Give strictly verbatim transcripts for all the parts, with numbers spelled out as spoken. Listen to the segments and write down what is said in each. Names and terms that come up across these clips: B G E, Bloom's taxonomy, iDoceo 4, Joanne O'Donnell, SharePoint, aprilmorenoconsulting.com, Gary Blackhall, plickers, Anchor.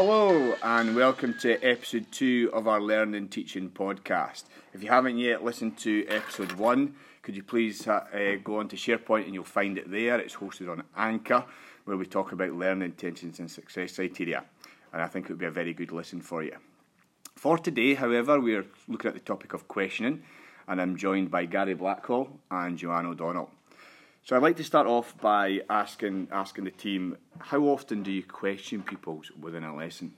Hello and welcome to episode two of our Learn and Teaching podcast. If you haven't yet listened to episode one, could you please uh, uh, go onto SharePoint and you'll find it there. It's hosted on Anchor, where we talk about learning intentions and success criteria. And I think it would be a very good listen for you. For today, however, we're looking at the topic of questioning, and I'm joined by Gary Blackhall and Joanne O'Donnell. So I'd like to start off by asking asking the team, how often do you question people within a lesson?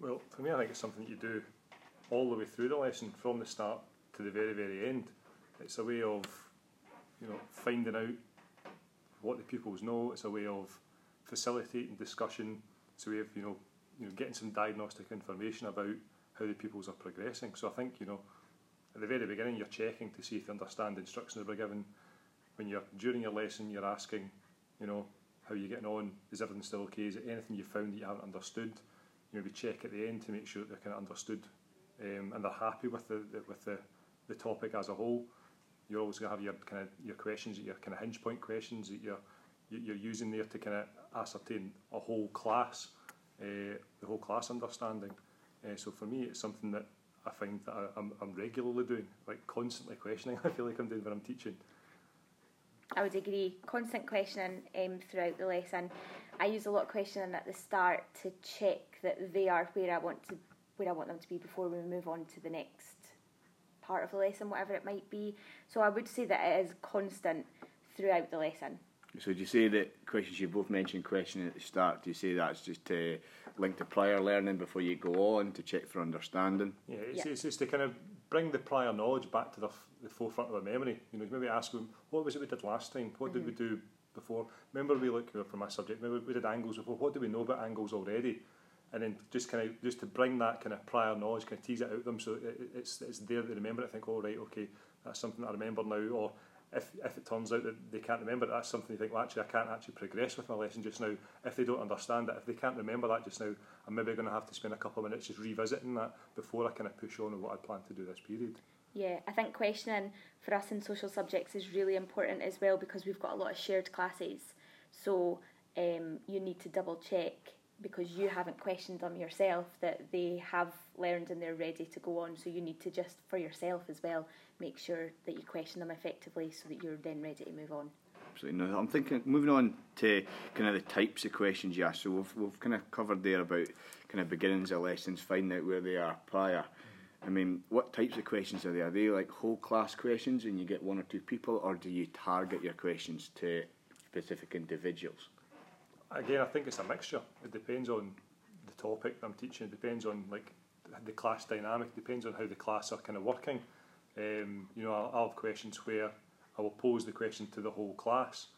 Well, for me, I think it's something that you do all the way through the lesson, from the start to the very, very end. It's a way of, you know, finding out what the pupils know. It's a way of facilitating discussion. It's a way of, you know, you know, getting some diagnostic information about how the pupils are progressing. So I think, you know, at the very beginning, you're checking to see if they understand the instructions they're given. When you're during your lesson, you're asking, you know, how are you getting on? Is everything still okay? Is there anything you found that you haven't understood? You know, we check at the end to make sure that they're kind of understood um, and they're happy with the, the with the, the topic as a whole. You're always going to have your kind of your questions, your kind of hinge point questions that you're you're using there to kind of ascertain a whole class, uh, the whole class understanding. Uh, so for me, it's something that I find that I, I'm, I'm regularly doing, like constantly questioning. I feel like I'm doing when I'm teaching. I would agree. Constant questioning um, throughout the lesson. I use a lot of questioning at the start to check that they are where I want to, where I want them to be before we move on to the next part of the lesson, whatever it might be. So I would say that it is constant throughout the lesson. So do you say that questions, you both mentioned questioning at the start, do you say that's just to link to prior learning before you go on to check for understanding? Yeah, it's, yeah. it's, it's to kind of bring the prior knowledge back to the, f- the forefront of their memory. You know, maybe ask them, what was it we did last time? What mm-hmm. did we do before? Remember we looked for my subject, remember we did angles before, what do we know about angles already? And then just kind of, just to bring that kind of prior knowledge, kind of tease it out of them so it, it's it's there that they remember it. I think, oh right, okay, that's something that I remember now. Or If if it turns out that they can't remember it, that's something you think, well, actually, I can't actually progress with my lesson just now. If they don't understand it, if they can't remember that just now, I'm maybe going to have to spend a couple of minutes just revisiting that before I kind of push on with what I plan to do this period. Yeah, I think questioning for us in social subjects is really important as well, because we've got a lot of shared classes. So um, you need to double check, because you haven't questioned them yourself, that they have learned and they're ready to go on. So you need to just, for yourself as well, make sure that you question them effectively so that you're then ready to move on. Absolutely. No, I'm thinking, moving on to kind of the types of questions you ask. So we've, we've kind of covered there about kind of beginnings of lessons, finding out where they are prior. I mean, what types of questions are they? Are they like whole class questions and you get one or two people, or do you target your questions to specific individuals? Again, I think it's a mixture. It depends on the topic that I'm teaching. It depends on like the class dynamic. It depends on how the class are kind of working. Um, you know, I'll, I'll have questions where I will pose the question to the whole class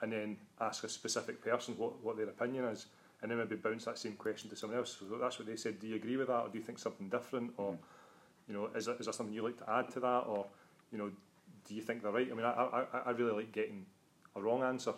and then ask a specific person what, what their opinion is, and then maybe bounce that same question to someone else. So that's what they said. Do you agree with that, or do you think something different, or mm. you know, is there, is there something you like to add to that, or you know, do you think they're right? I mean, I I, I really like getting a wrong answer.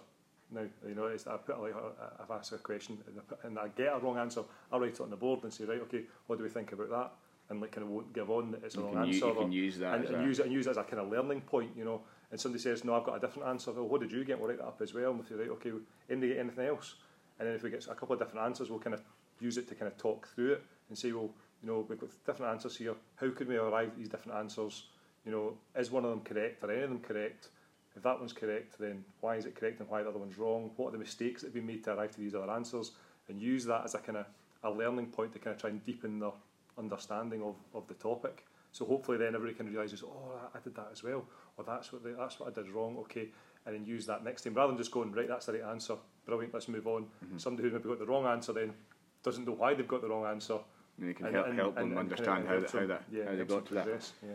Now, you know, it's, I put like, I've asked a question and I, put, and I get a wrong answer, I'll write it on the board and say, right, okay, what do we think about that? And like, kind of won't give on that it's a wrong answer. You can use that. And, and use it and use it as a kind of learning point, you know. And somebody says, no, I've got a different answer. Well, what did you get? We'll write that up as well. And we say, right, okay, anybody get anything else? And then if we get a couple of different answers, we'll kind of use it to kind of talk through it and say, well, you know, we've got different answers here. How could we arrive at these different answers? You know, is one of them correct? Are any of them correct? If that one's correct, then why is it correct and why the other one's wrong? What are the mistakes that have been made to arrive to these other answers? And use that as a kind of a learning point to kind of try and deepen their understanding of, of the topic. So hopefully then everybody kind of realises, oh, I did that as well, or that's what they, that's what I did wrong, okay, and then use that next time. Rather than just going, right, that's the right answer, brilliant, let's move on. Mm-hmm. Somebody who maybe got the wrong answer then doesn't know why they've got the wrong answer. And you can and, help, and, help and, them and understand how, that, how, that, yeah, how they got to progress. That. Yeah.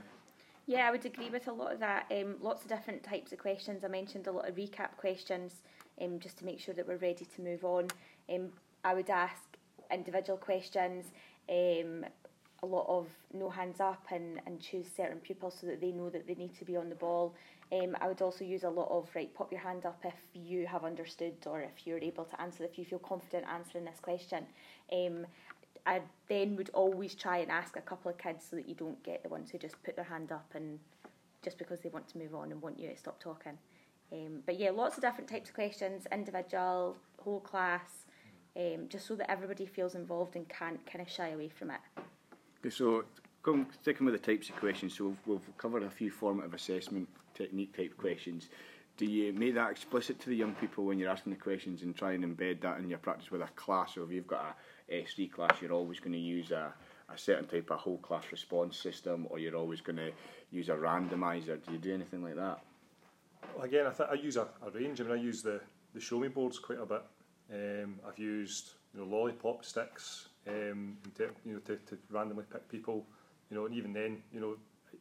Yeah, I would agree with a lot of that. Um, lots of different types of questions. I mentioned a lot of recap questions um, just to make sure that we're ready to move on. Um, I would ask individual questions, um, a lot of no hands up and, and choose certain pupils so that they know that they need to be on the ball. Um, I would also use a lot of, right, pop your hand up if you have understood or if you're able to answer, if you feel confident answering this question. Um, I then would always try and ask a couple of kids so that you don't get the ones who just put their hand up and just because they want to move on and want you to stop talking. Um, but yeah, lots of different types of questions, individual, whole class, um, just so that everybody feels involved and can't kind of shy away from it. Okay, so come, sticking with the types of questions, so we've, we've covered a few formative assessment technique type questions. Do you make that explicit to the young people when you're asking the questions and try and embed that in your practice with a class? So if you've got a S three class, you're always going to use a, a certain type of whole class response system, or you're always going to use a randomizer. Do you do anything like that? Well, again, I, th- I use a, a range. I mean, I use the, the show me boards quite a bit. Um, I've used you know lollipop sticks um, to, you know to, to randomly pick people. You know, and even then, you know.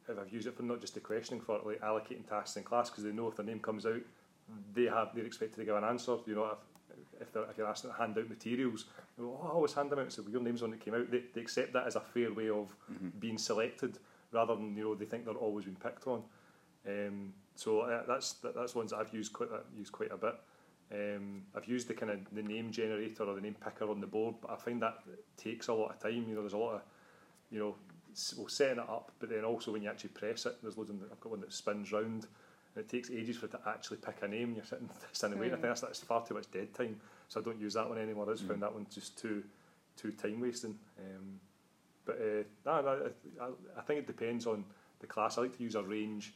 I've used it for not just the questioning, for like allocating tasks in class, because they know if their name comes out, they have they're expected to give an answer. You know, if if, if you're asking them to hand out materials, they go, "Oh, I always hand them out." So well, your name's on it came out. They, they accept that as a fair way of mm-hmm. being selected, rather than you know they think they're always being picked on. Um, so uh, that's that, that's ones that I've used quite uh, used quite a bit. Um, I've used the kind of the name generator or the name picker on the board, but I find that takes a lot of time. You know, there's a lot of you know. Well, setting it up, but then also when you actually press it, there's loads of them. I've got one that spins round, and it takes ages for it to actually pick a name. You're sitting, standing waiting. I think that's, that's far too much dead time, so I don't use that one anymore. I just mm. found that one just too, too time wasting. Um, but uh, no, no, I, I think it depends on the class. I like to use a range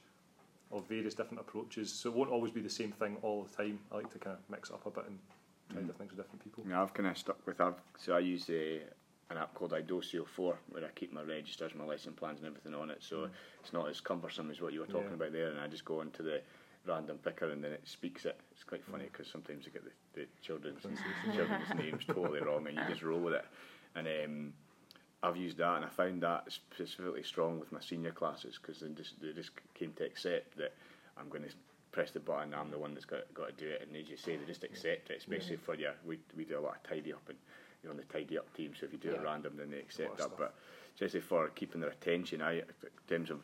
of various different approaches, so it won't always be the same thing all the time. I like to kind of mix it up a bit and try mm. different things with different people. Yeah, I've kind of stuck with I've so I use the. Uh, an app called iDoceo four, where I keep my registers, my lesson plans and everything on it, so mm. it's not as cumbersome as what you were talking yeah. about there, and I just go onto the random picker and then it speaks it. It's quite funny because mm. sometimes I get the, the children's, children's names totally wrong and you just roll with it. And um, I've used that, and I found that specifically strong with my senior classes, because they just, they just came to accept that I'm going to press the button, I'm the one that's got, got to do it, and as you say, they just accept it, especially yeah. for your, we, we do a lot of tidy up and you're on the tidy up team, so if you do yeah. it random then they accept that. But especially for keeping their attention, I in terms of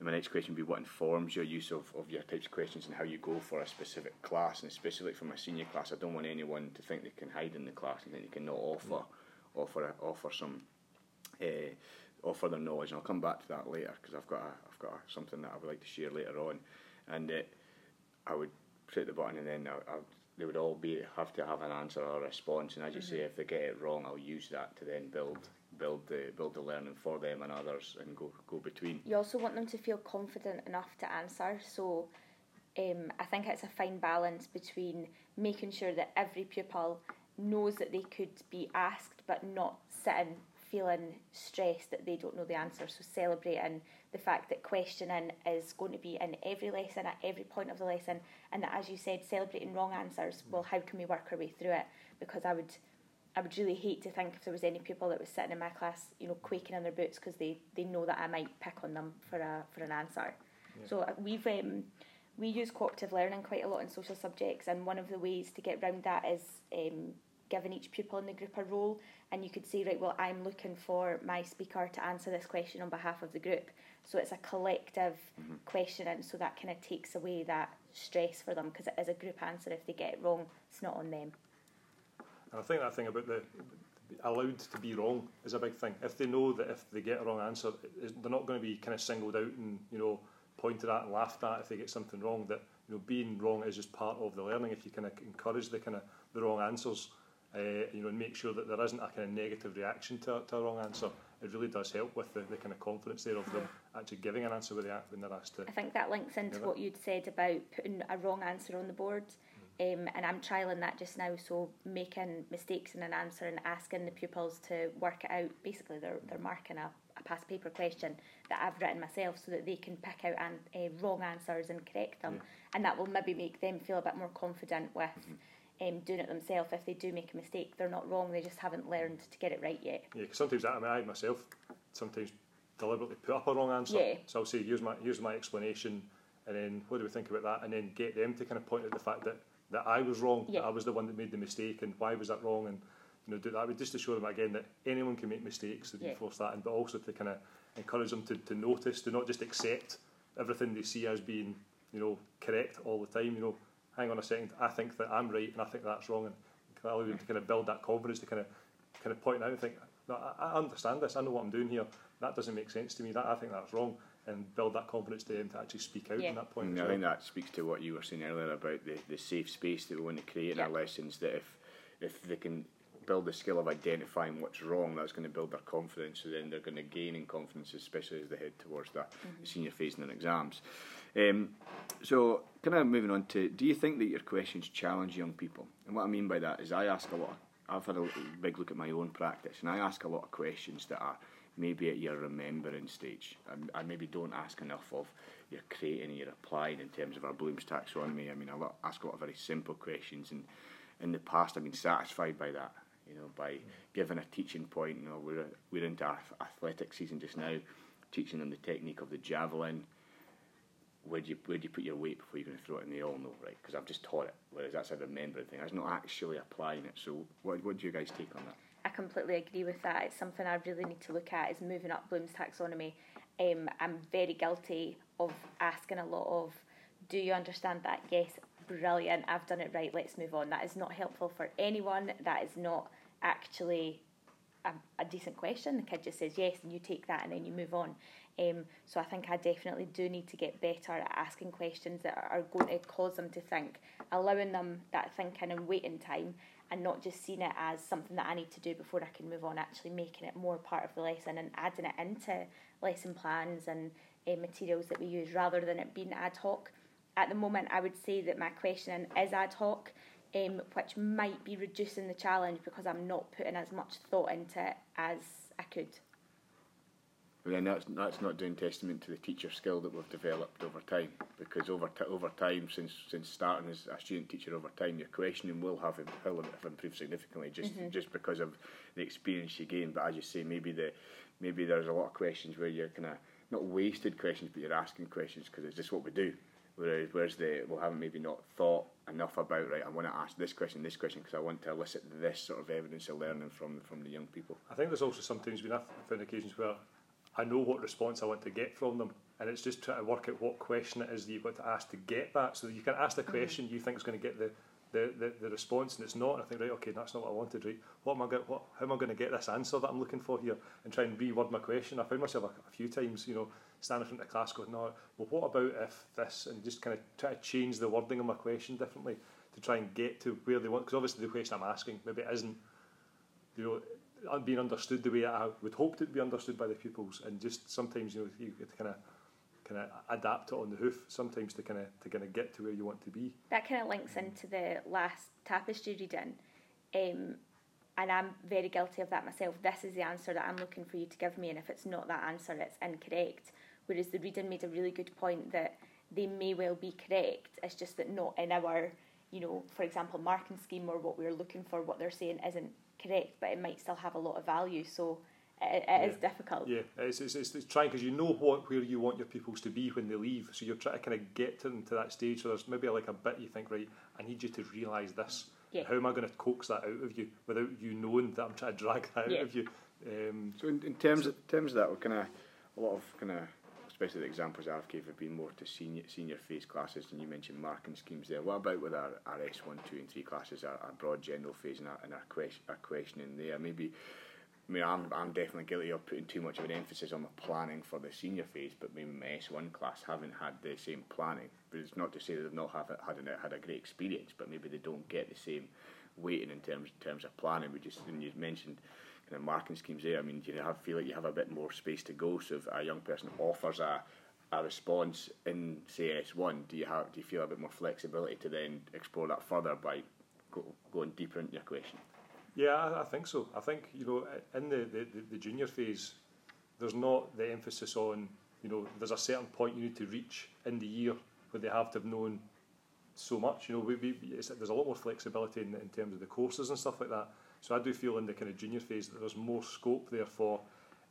my next question would be what informs your use of, of your types of questions and how you go for a specific class, and specifically for my senior class, I don't want anyone to think they can hide in the class and think they can not offer yeah. offer offer some uh, offer their knowledge, and I'll come back to that later because I've got a, I've got a, something that I would like to share later on, and uh, I would hit the button and then I, I they would all be have to have an answer or a response, and as you mm-hmm. say, if they get it wrong, I'll use that to then build build the build the learning for them and others, and go go between. You also want them to feel confident enough to answer, so um, I think it's a fine balance between making sure that every pupil knows that they could be asked, but not sitting feeling stressed that they don't know the answer. So celebrating the fact that questioning is going to be in every lesson, at every point of the lesson, and that, as you said, celebrating wrong answers, well, how can we work our way through it? Because I would I would really hate to think if there was any pupil that was sitting in my class, you know, quaking in their boots because they, they know that I might pick on them for a for an answer. Yeah. So we've um, we use cooperative learning quite a lot in social subjects, and one of the ways to get round that is um, giving each pupil in the group a role, and you could say, right, well, I'm looking for my speaker to answer this question on behalf of the group. So it's a collective mm-hmm. question, and so that kind of takes away that stress for them, because it is a group answer. If they get it wrong, it's not on them. And I think that thing about the allowed to be wrong is a big thing. If they know that if they get a wrong answer, they're not going to be kind of singled out and you know pointed at and laughed at if they get something wrong. That you know being wrong is just part of the learning. If you kind of encourage the kind of the wrong answers. Uh, you know, and make sure that there isn't a kind of negative reaction to, to a wrong answer. It really does help with the, the kind of confidence there of them actually giving an answer when they're asked to. I think that links into what you'd said about putting a wrong answer on the board, mm-hmm. um, and I'm trialling that just now, so making mistakes in an answer and asking the pupils to work it out. Basically, they're, they're marking a, a past paper question that I've written myself so that they can pick out an, uh, wrong answers and correct them, yeah. and that will maybe make them feel a bit more confident with... Mm-hmm. Um, doing it themselves. If they do make a mistake, they're not wrong, they just haven't learned to get it right yet. Yeah, because sometimes I, mean, I myself sometimes deliberately put up a wrong answer. Yeah. So I'll say, here's my here's my explanation, and then what do we think about that? And then get them to kind of point out the fact that, that I was wrong, yeah. that I was the one that made the mistake, and why was that wrong? And you know, do that just to show them again that anyone can make mistakes, to reinforce yeah. that, and but also to kind of encourage them to, to notice, to not just accept everything they see as being you know correct all the time. You know. Hang on a second, I think that I'm right and I think that's wrong, and can allow them to kind of build that confidence to kind of kind of point out and think, no, I, I understand this, I know what I'm doing here, that doesn't make sense to me, that I think that's wrong, and build that confidence to them to actually speak out yeah. in that point. And I well. think that speaks to what you were saying earlier about the, the safe space that we want to create in yeah. our lessons, that if if they can build the skill of identifying what's wrong, that's going to build their confidence, so then they're going to gain in confidence, especially as they head towards the mm-hmm. senior phase in their exams. Um, so kind of moving on to, do you think that your questions challenge young people? And what I mean by that is I ask a lot, of, I've had a big look at my own practice, and I ask a lot of questions that are maybe at your remembering stage. I, I maybe don't ask enough of your creating and your applying in terms of our Bloom's taxonomy. I mean, I lot, ask a lot of very simple questions, and in the past I've been satisfied by that, you know, by giving a teaching point. You know, we're, we're into athletic season just now, teaching them the technique of the javelin. Where do you where do you put your weight before you're going to throw it? And they all know, right? Because I've just taught it. Whereas that's a remembering thing. That's not actually applying it. So what what do you guys take on that? I completely agree with that. It's something I really need to look at. Is moving up Bloom's taxonomy. Um, I'm very guilty of asking a lot of, do you understand that? Yes, brilliant. I've done it right. Let's move on. That is not helpful for anyone. That is not actually a, a decent question. The kid just says yes, and you take that, and then you move on. Um, so I think I definitely do need to get better at asking questions that are going to cause them to think, allowing them that thinking and waiting time, and not just seeing it as something that I need to do before I can move on, actually making it more part of the lesson and adding it into lesson plans and uh, materials that we use, rather than it being ad hoc. At the moment, I would say that my questioning is ad hoc, um, which might be reducing the challenge because I'm not putting as much thought into it as I could. Well, and that's, that's not doing testament to the teacher skill that we've developed over time, because over t- over time, since since starting as a student teacher over time, your questioning will have, will have improved significantly just mm-hmm. just because of the experience you gain. But as you say, maybe the maybe there's a lot of questions where you're kind of, not wasted questions, but you're asking questions because it's just what we do. Whereas, whereas the, we'll have maybe not thought enough about, right, I want to ask this question, this question, because I want to elicit this sort of evidence of learning from, from the young people. I think there's also sometimes been, I've found occasions where I know what response I want to get from them, and it's just trying to work out what question it is that you've got to ask to get that. So you can ask the question you think is going to get the, the, the, the response, and it's not. And I think, right, okay, that's not what I wanted. Right, what am I going? What, how am I going to get this answer that I'm looking for here? And try and reword my question. I found myself a, a few times, you know, standing in front of the class going, no, well, what about if this? And just kind of try to change the wording of my question differently to try and get to where they want. Because obviously the question I'm asking maybe isn't, you know, being understood the way I would hope to be understood by the pupils, and just sometimes, you know, you kind of kind of adapt it on the hoof sometimes to kind of to kind of get to where you want to be. That kind of links into the last tapestry reading, um, and I'm very guilty of that myself. This is the answer that I'm looking for you to give me, and if it's not that answer, it's incorrect. Whereas the reading made a really good point that they may well be correct. It's just that not in our, you know, for example, marking scheme or what we're looking for. What they're saying isn't correct, but it might still have a lot of value, so it, it yeah. is difficult. Yeah, it's, it's, it's, it's trying, because you know what, where you want your pupils to be when they leave, so you're trying to kind of get to them to that stage, so there's maybe like a bit you think, right, I need you to realise this. Yeah. How am I going to coax that out of you without you knowing that I'm trying to drag that yeah. out of you? Um, so in, in terms so of, in terms of that, we're kind of, a lot of kind of, especially the examples I've given have been more to senior senior phase classes, and you mentioned marking schemes there. What about with our, our S one, two and three classes, our, our broad general phase and our, and our, question, our questioning there? Maybe, I mean, I'm, I'm definitely guilty of putting too much of an emphasis on the planning for the senior phase, but maybe my S one class haven't had the same planning. But it's not to say that they've not have, had, an, had a great experience, but maybe they don't get the same weighting in terms, in terms of planning. We just, and you mentioned kind of marking schemes there. I mean, you have, feel like you have a bit more space to go. So if a young person offers a, a response in, say, S one, do you have do you feel a bit more flexibility to then explore that further by go, going deeper into your question? Yeah, I, I think so. I think, you know, in the, the, the junior phase, there's not the emphasis on, you know, there's a certain point you need to reach in the year where they have to have known so much. You know, we, we, it's, there's a lot more flexibility in, in terms of the courses and stuff like that. So I do feel in the kind of junior phase that there's more scope there for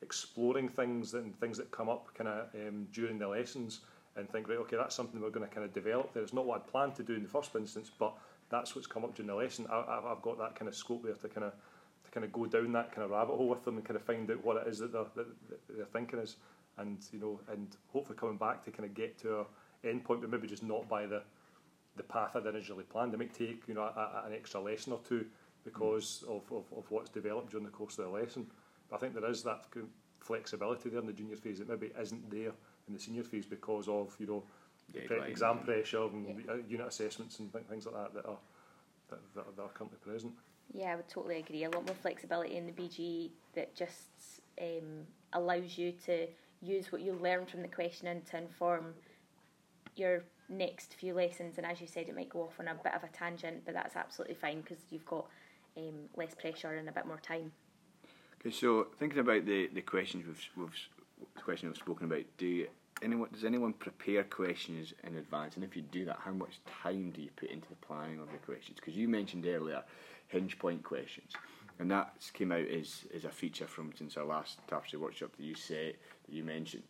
exploring things and things that come up kind of um, during the lessons, and think, right, okay, that's something we're going to kind of develop there. It's not what I'd planned to do in the first instance, but that's what's come up during the lesson. I, I've got that kind of scope there to kind of to kind of go down that kind of rabbit hole with them and kind of find out what it is that they're, that they're thinking is, and, you know, and hopefully coming back to kind of get to our end point, but maybe just not by the the path I'd initially planned. It might take, you know, a, a, an extra lesson or two, because of, of, of what's developed during the course of the lesson. But I think there is that flexibility there in the junior phase that maybe isn't there in the senior phase because of, you know, yeah, pre- exam pressure and yeah. unit assessments and th- things like that that are, that, that are currently present. Yeah, I would totally agree. A lot more flexibility in the B G E that just um, allows you to use what you learn from the questioning to inform your next few lessons. And as you said, it might go off on a bit of a tangent, but that's absolutely fine because you've got um, less pressure and a bit more time. Okay, so thinking about the, the questions we've we've question we've spoken about, do you, anyone does anyone prepare questions in advance? And if you do that, how much time do you put into the planning of the questions? Because you mentioned earlier hinge point questions, and that came out as, as a feature from since our last tapestry workshop that you said that you mentioned,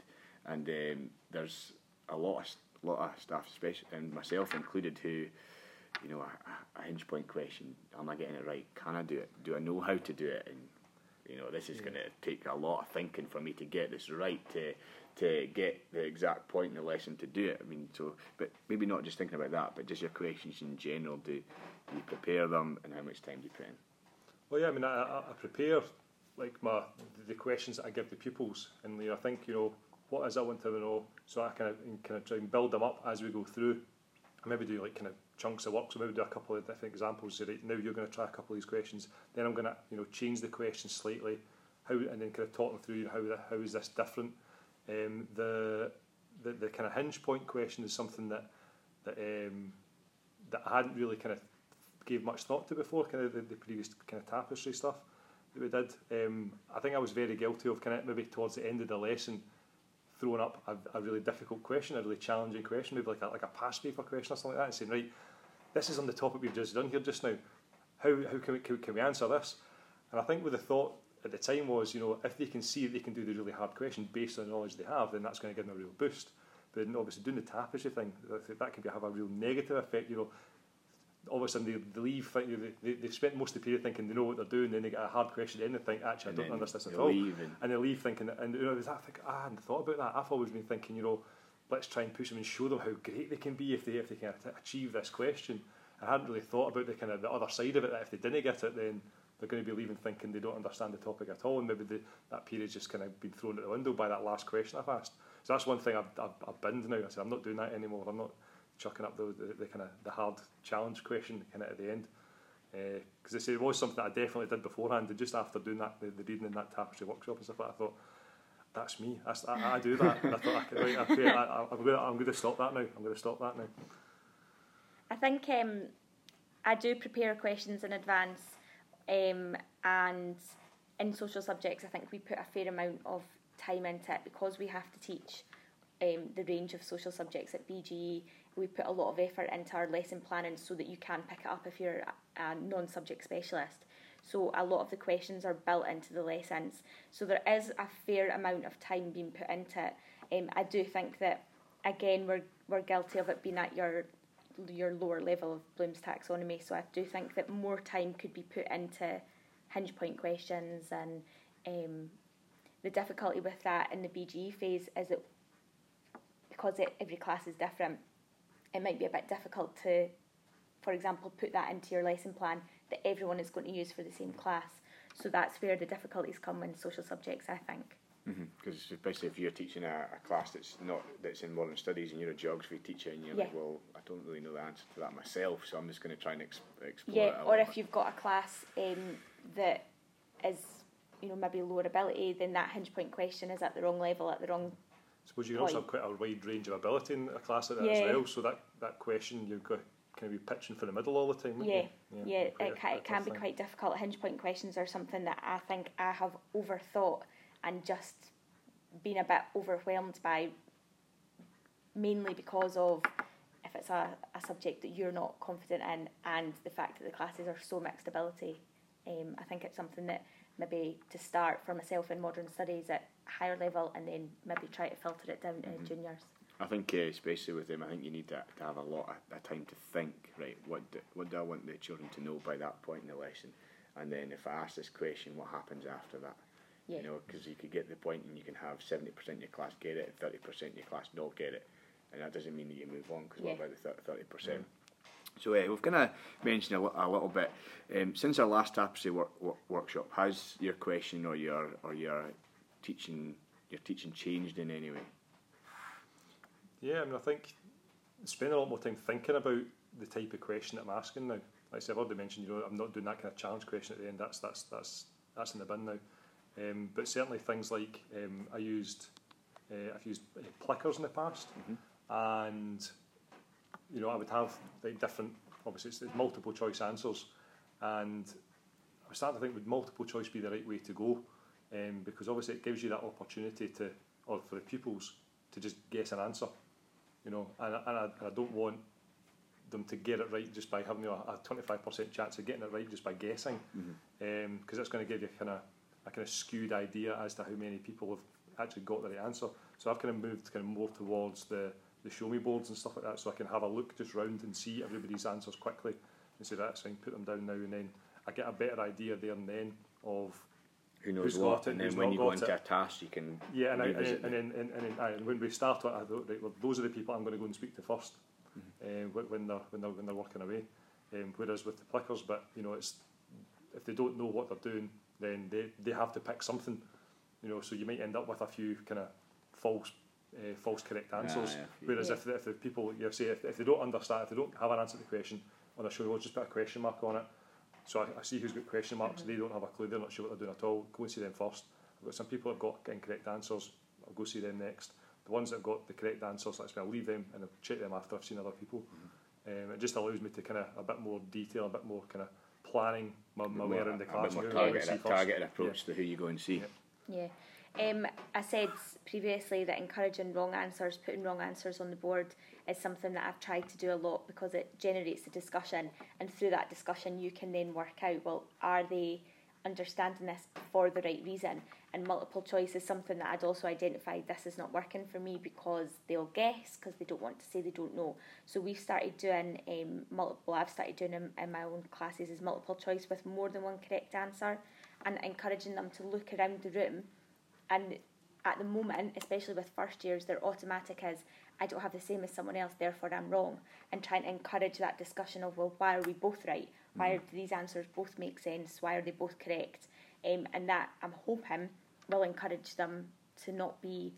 and um, there's a lot of lot of staff, especially and myself included, who. You know, a, a hinge point question, am I getting it right? Can I do it? Do I know how to do it? And, you know, this is yeah. going to take a lot of thinking for me to get this right, to to get the exact point in the lesson to do it. I mean, so, but maybe not just thinking about that, but just your questions in general. Do, do you prepare them and how much time do you put in? Well, yeah, I mean, I, I prepare, like, my the questions that I give the pupils. And I think, you know, what is I want to know? So I kind of, kind of try and build them up as we go through. Maybe do, like, kind of chunks of work, so maybe do a couple of different examples. Say, right, now you're going to try a couple of these questions, then I'm going to, you know, change the questions slightly, how, and then kind of talk them through how the, how is this different. Um, the, the the kind of hinge point question is something that that um, that I hadn't really kind of gave much thought to before, kind of the, the previous kind of tapestry stuff that we did. Um, I think I was very guilty of kind of maybe towards the end of the lesson throwing up a, a really difficult question, a really challenging question, maybe like a, like a past paper question or something like that, and saying, right, this is on the topic we've just done here just now. How how can we can, can we answer this? And I think with the thought at the time was, you know, if they can see that they can do the really hard question based on the knowledge they have, then that's going to give them a real boost. But obviously doing the tapestry thing, that, that can have a real negative effect. You know, all of a sudden they, they leave, they, they, they've spent most of the period thinking they know what they're doing, then they get a hard question and they think, actually, I don't understand this at all. And, and they leave thinking, and you know, I think, I hadn't thought about that. I've always been thinking, you know, let's try and push them and show them how great they can be if they if they can achieve this question. I hadn't really thought about the kind of the other side of it, that if they didn't get it, then they're going to be leaving thinking they don't understand the topic at all, and maybe the, that period's just kind of been thrown out the window by that last question I've asked. So that's one thing I've, I've, I've binned now. I said, I'm not doing that anymore. I'm not chucking up the, the, the kind of the hard challenge question kind of at the end. Because uh, I say it was something that I definitely did beforehand, and just after doing that, the, the reading in that tapestry workshop and stuff like that, I thought, that's me. I, I, I do that. And I thought, I could, right, okay, I, I'm going I'm to stop that now. I'm going to stop that now. I think um, I do prepare questions in advance, um, and in social subjects, I think we put a fair amount of time into it because we have to teach um, the range of social subjects at B G E. We put a lot of effort into our lesson planning so that you can pick it up if you're a non-subject specialist. So a lot of the questions are built into the lessons. So there is a fair amount of time being put into it. Um, I do think that, again, we're we're guilty of it being at your your lower level of Bloom's taxonomy. So I do think that more time could be put into hinge point questions. And um, the difficulty with that in the B G E phase is that because it, every class is different, it might be a bit difficult to, for example, put that into your lesson plan that everyone is going to use for the same class. So that's where the difficulties come in social subjects, I think. Because mm-hmm. especially if you're teaching a, a class that's not that's in modern studies and you're a geography teacher and you're yeah. like, well, I don't really know the answer to that myself, so I'm just going to try and exp- explore yeah, it a or if bit. You've got a class um, that is, you know, maybe lower ability, then that hinge point question is at the wrong level, at the wrong suppose you can point. Also have quite a wide range of ability in a class like that yeah. as well, so that, that question you've got kind of be pitching for the middle all the time. Yeah, yeah, yeah it, it can, it can be quite difficult. Hinge point questions are something that I think I have overthought and just been a bit overwhelmed by, mainly because of if it's a, a subject that you're not confident in and the fact that the classes are so mixed ability. Um, I think it's something that maybe to start for myself in modern studies at higher level and then maybe try to filter it down to mm-hmm. juniors. I think, uh, especially with them, I think you need to, to have a lot of, of time to think, right, what do, what do I want the children to know by that point in the lesson? And then if I ask this question, what happens after that? Yeah. You know, because you could get the point and you can have seventy percent of your class get it, thirty percent of your class not get it. And that doesn't mean that you move on, because yeah. what about the thirty percent? Yeah. So uh, we've kind of mentioned a, l- a little bit, um, since our last tapestry wor- wor- workshop, has your question or your or your teaching your teaching changed in any way? Yeah, I mean, I think spending a lot more time thinking about the type of question that I'm asking now. like I said, I've already mentioned, you know, I'm not doing that kind of challenge question at the end. That's that's that's that's in the bin now. Um, but certainly things like um, I used, uh, I've used uh, plickers in the past, mm-hmm. and you know I would have like different. Obviously, it's, it's multiple choice answers, and I was starting to think, would multiple choice be the right way to go? Um, because obviously it gives you that opportunity to, or for the pupils to just guess an answer, you know. And and I, and I don't want them to get it right just by having, you know, a twenty-five percent chance of getting it right just by guessing, because mm-hmm. um, that's going to give you kind of a kind of skewed idea as to how many people have actually got the right answer. So I've kind of moved kind of more towards the, the show me boards and stuff like that, so I can have a look just round and see everybody's answers quickly and say that's fine, put them down now, and then I get a better idea there and then of who knows who's what, got it, and then when you go into it. a task, you can yeah, and, I, and, and, and then and, and, and when we start it, I thought, right, well, those are the people I'm going to go and speak to first. Mm-hmm. Uh, when they're when they're when they're working away, um, whereas with the plickers, but you know, it's if they don't know what they're doing, then they, they have to pick something, you know. So you might end up with a few kind of false uh, false correct answers. Ah, yeah, whereas yeah. if the, if the people, you know, say if, if they don't understand, if they don't have an answer to the question on their show, we'll just put a question mark on it. So I, I see who's got question marks. Mm-hmm. They don't have a clue. They're not sure what they're doing at all. Go and see them first. I've got some people that have got incorrect answers. I'll go see them next. The ones that have got the correct answers, that's where I'll leave them and I'll check them after I've seen other people. Mm-hmm. um, it just allows me to kind of a bit more detail, a bit more kind of planning my, my way around the class. A bit more targeted, targeted approach yeah. to who you go and see. Yeah. yeah. Um, I said previously that encouraging wrong answers, putting wrong answers on the board is something that I've tried to do a lot, because it generates a discussion, and through that discussion you can then work out, well, are they understanding this for the right reason? And multiple choice is something that I'd also identified, this is not working for me, because they'll guess because they don't want to say they don't know. So we've started doing um, multiple, I've started doing in, in my own classes, is multiple choice with more than one correct answer, and encouraging them to look around the room. And at the moment, especially with first years, their automatic is, I don't have the same as someone else, therefore I'm wrong, and trying to encourage that discussion of, well, why are we both right? Why do these answers both make sense? Why are they both correct? Um, and that, I'm hoping, will encourage them to not be,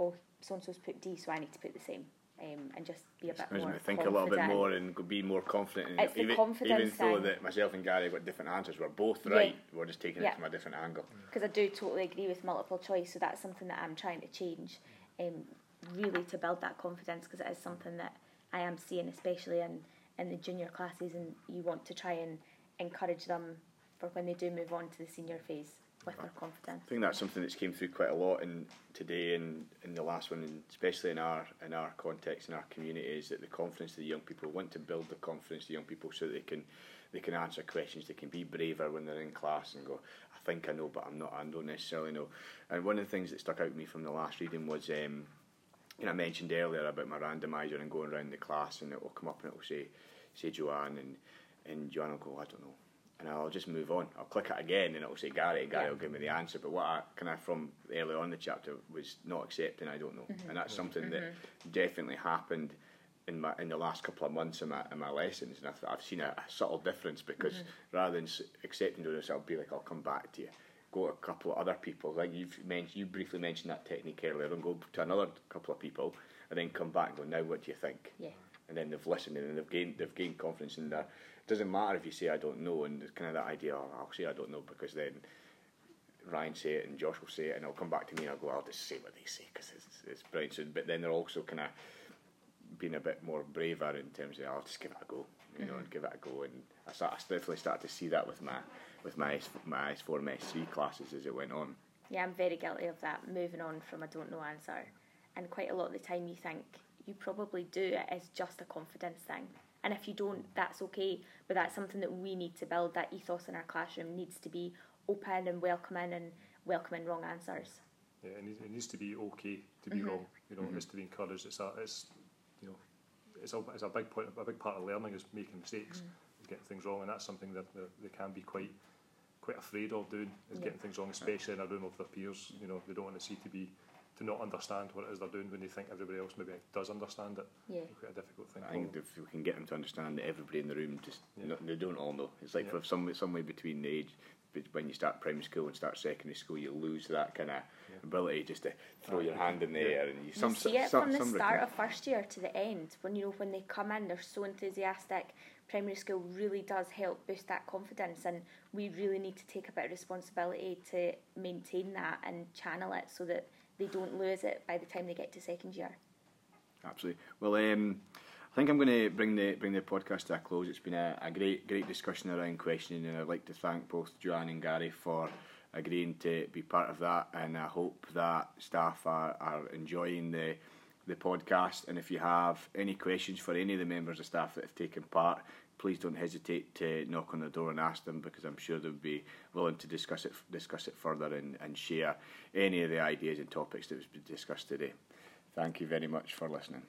oh, so-and-so's put D, so I need to put the same, um, and just be a bit more confident. Think a little bit more and be more confident. In it's it. the even, confidence Even though that myself and Gary got different answers, we're both right, yeah. we're just taking yeah. it from a different angle. Because I do totally agree with multiple choice, so that's something that I'm trying to change, um, really to build that confidence, because it is something that I am seeing, especially in in the junior classes, and you want to try and encourage them for when they do move on to the senior phase with yeah. their confidence. I think that's something that's came through quite a lot in today and in the last one, and especially in our in our context, in our community, is that the confidence of the young people, want to build the confidence of the young people so that they can they can answer questions, they can be braver when they're in class and go, I think I know, but I'm not, I don't necessarily know. And one of the things that stuck out to me from the last reading was, um, you know, I mentioned earlier about my randomizer and going around the class, and it will come up and it will say, say Joanne, and, and Joanne will go, I don't know. And I'll just move on. I'll click it again and it'll say Gary, Gary yeah. will give me the answer. But what I kind of from earlier on in the chapter was not accepting, I don't know. Mm-hmm. And that's something mm-hmm. that definitely happened in my in the last couple of months in my in my lessons. And I've, I've seen a, a subtle difference, because mm-hmm. rather than accepting this, I'll be like, I'll come back to you. Go to a couple of other people, like you've mentioned, you briefly mentioned that technique earlier, and go to another couple of people, and then come back and go, now what do you think? Yeah. And then they've listened, and they've gained they've gained confidence in that. It doesn't matter if you say I don't know, and kind of that idea, oh, I'll say I don't know, because then Ryan say it and Josh will say it, and I'll come back to me and I'll go, I'll just say what they say, because it's it's brilliant. So, but then they're also kind of being a bit more braver in terms of, I'll just give it a go, you know, mm-hmm. and give it a go. And I start, I definitely started to see that with my with my my S four and S three classes as it went on. Yeah, I'm very guilty of that, moving on from a don't know answer. And quite a lot of the time you think you probably do it, it's just a confidence thing. And if you don't, that's okay. But that's something that we need to build, that ethos in our classroom needs to be open and welcoming, and welcoming wrong answers. Yeah, and it needs to be okay to be mm-hmm. wrong, you know, mm-hmm. it needs to be encouraged. It's a, it's, you know, it's a, it's a big point, a big part of learning is making mistakes, mm-hmm. is getting things wrong, and that's something that, that they can be quite quite afraid of doing, is yeah. getting things wrong, especially in a room of their peers. You know, they don't want to see to be to not understand what it is they're doing when they think everybody else maybe does understand it. Yeah, it's quite a difficult thing. I think if we can get them to understand that everybody in the room just yeah. no, they don't all know. It's like yeah. for some some way between the age when you start primary school and start secondary school, you lose that kind of yeah. ability just to throw your hand in the yeah. air. And you, some, you see it some, from the some start of first year to the end. When you know when they come in, they're so enthusiastic. Primary school really does help boost that confidence, and we really need to take a bit of responsibility to maintain that and channel it so that they don't lose it by the time they get to second year. Absolutely. Well, um, I think I'm going to bring the bring the podcast to a close. It's been a, a great great discussion around questioning, and I'd like to thank both Joanne and Gary for agreeing to be part of that, and I hope that staff are, are enjoying the the podcast. And if you have any questions for any of the members of staff that have taken part, please don't hesitate to knock on the door and ask them, because I'm sure they'll be willing to discuss it discuss it further and, and share any of the ideas and topics that was discussed today. Thank you very much for listening.